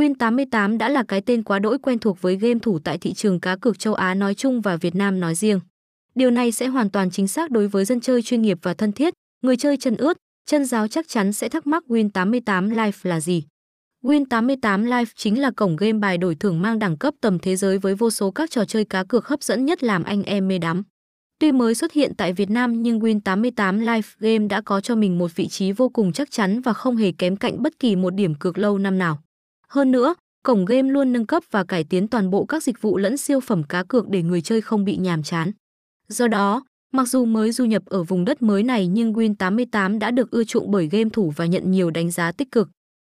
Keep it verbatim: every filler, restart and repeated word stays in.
Win tám mươi tám đã là cái tên quá đỗi quen thuộc với game thủ tại thị trường cá cược châu Á nói chung và Việt Nam nói riêng. Điều này sẽ hoàn toàn chính xác đối với dân chơi chuyên nghiệp và thân thiết, người chơi chân ướt, chân ráo chắc chắn sẽ thắc mắc Win tám mươi tám Life là gì. Win tám mươi tám Life chính là cổng game bài đổi thưởng mang đẳng cấp tầm thế giới với vô số các trò chơi cá cược hấp dẫn nhất làm anh em mê đắm. Tuy mới xuất hiện tại Việt Nam nhưng Win tám mươi tám Life Game đã có cho mình một vị trí vô cùng chắc chắn và không hề kém cạnh bất kỳ một điểm cược lâu năm nào. Hơn nữa, cổng game luôn nâng cấp và cải tiến toàn bộ các dịch vụ lẫn siêu phẩm cá cược để người chơi không bị nhàm chán. Do đó, mặc dù mới du nhập ở vùng đất mới này nhưng Win tám mươi tám đã được ưa chuộng bởi game thủ và nhận nhiều đánh giá tích cực.